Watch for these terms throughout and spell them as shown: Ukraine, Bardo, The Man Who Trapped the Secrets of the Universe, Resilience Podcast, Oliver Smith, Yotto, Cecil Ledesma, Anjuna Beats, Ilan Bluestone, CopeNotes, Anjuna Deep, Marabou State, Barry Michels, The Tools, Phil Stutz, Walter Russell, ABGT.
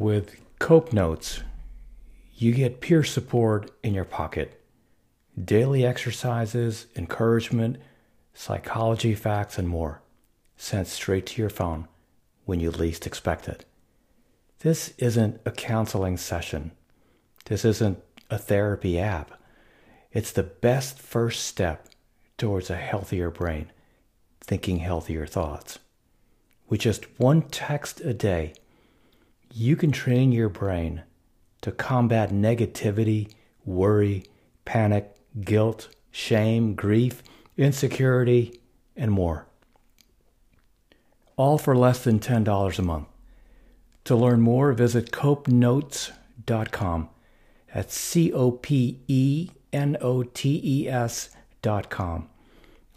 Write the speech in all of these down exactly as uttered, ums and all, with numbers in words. With CopeNotes, you get peer support in your pocket, daily exercises, encouragement, psychology facts, and more, sent straight to your phone when you least expect it. This isn't a counseling session. This isn't a therapy app. It's the best first step towards a healthier brain, thinking healthier thoughts. With just one text a day, you can train your brain to combat negativity, worry, panic, guilt, shame, grief, insecurity, and more. All for less than ten dollars a month. To learn more, visit Cope Notes dot com. That's C O P E N O T E S dot com.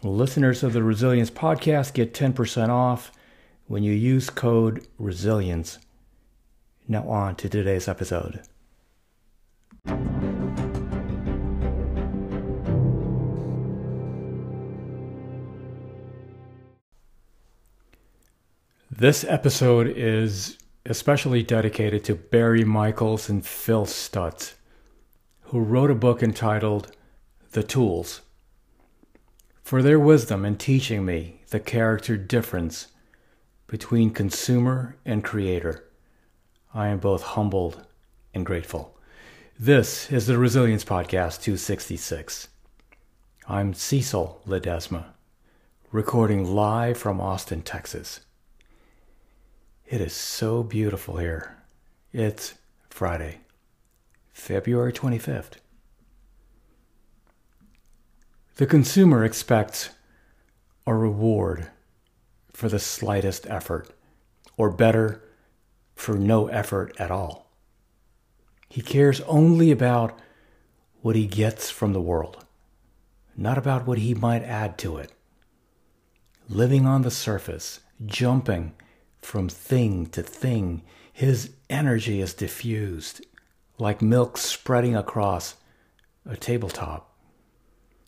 Listeners of the Resilience Podcast get ten percent off when you use code RESILIENCE. Now on to today's episode. This episode is especially dedicated to Barry Michels and Phil Stutz, who wrote a book entitled The Tools, for their wisdom in teaching me the character difference between consumer and creator. I am both humbled and grateful. This is the Resilience Podcast two sixty-six. I'm Cecil Ledesma, recording live from Austin, Texas. It is so beautiful here. It's Friday, February twenty-fifth. The consumer expects a reward for the slightest effort, or better, for no effort at all. He cares only about what he gets from the world, not about what he might add to it. Living on the surface, jumping from thing to thing, his energy is diffused like milk spreading across a tabletop.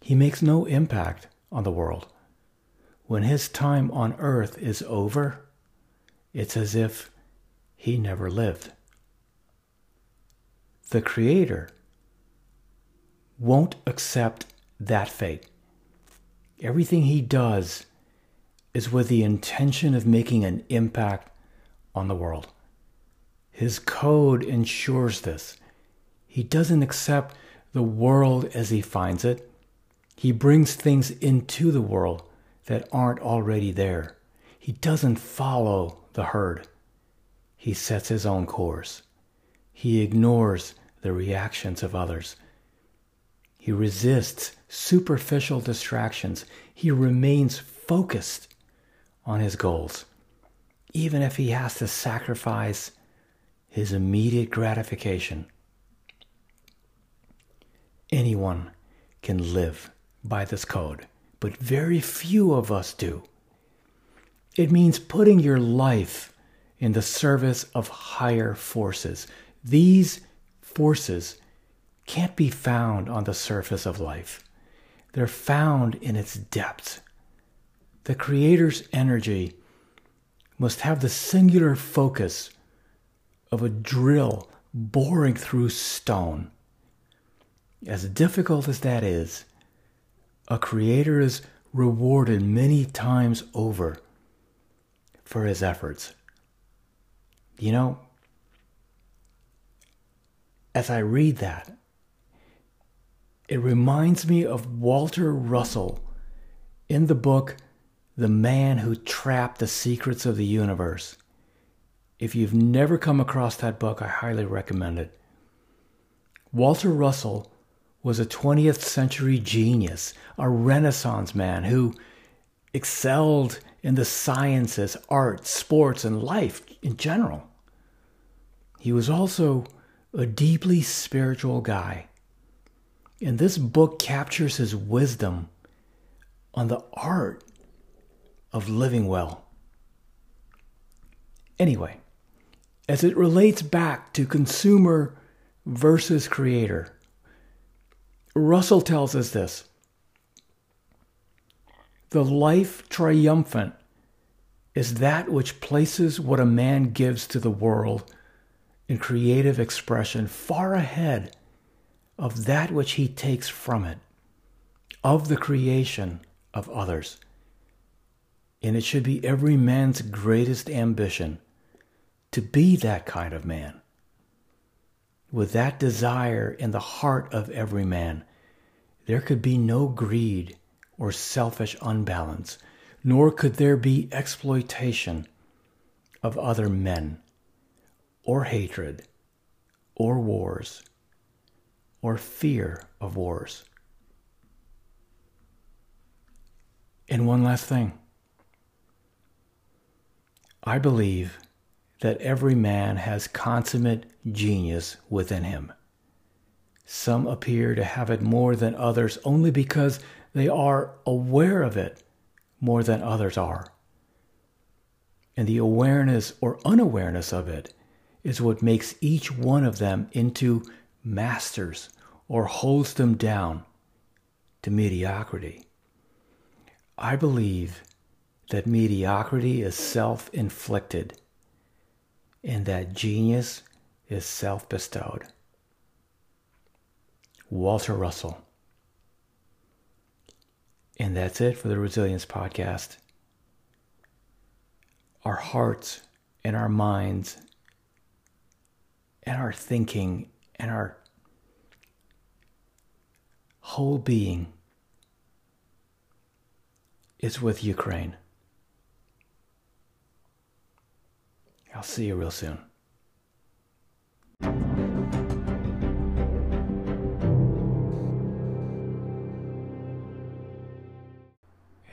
He makes no impact on the world. When his time on earth is over, it's as if he never lived. The creator won't accept that fate. Everything he does is with the intention of making an impact on the world. His code ensures this. He doesn't accept the world as he finds it. He brings things into the world that aren't already there. He doesn't follow the herd. He sets his own course. He ignores the reactions of others. He resists superficial distractions. He remains focused on his goals, even if he has to sacrifice his immediate gratification. Anyone can live by this code, but very few of us do. It means putting your life in the service of higher forces. These forces can't be found on the surface of life. They're found in its depths. The Creator's energy must have the singular focus of a drill boring through stone. As difficult as that is, a creator is rewarded many times over for his efforts. You know, as I read that, it reminds me of Walter Russell in the book, The Man Who Trapped the Secrets of the Universe. If you've never come across that book, I highly recommend it. Walter Russell was a twentieth century genius, a Renaissance man who excelled in the sciences, art, sports, and life in general. He was also a deeply spiritual guy. And this book captures his wisdom on the art of living well. Anyway, as it relates back to consumer versus creator, Russell tells us this. The life triumphant is that which places what a man gives to the world in creative expression far ahead of that which he takes from it, of the creation of others. And it should be every man's greatest ambition to be that kind of man, with that desire in the heart of every man. There could be no greed or selfish unbalance, nor could there be exploitation of other men, or hatred, or wars, or fear of wars. And one last thing. I believe that every man has consummate genius within him. Some appear to have it more than others only because they are aware of it more than others are. And the awareness or unawareness of it is what makes each one of them into masters or holds them down to mediocrity. I believe that mediocrity is self-inflicted and that genius is self-bestowed. Walter Russell. And that's it for the Resilience Podcast. Our hearts and our minds and our thinking and our whole being is with Ukraine. I'll see you real soon.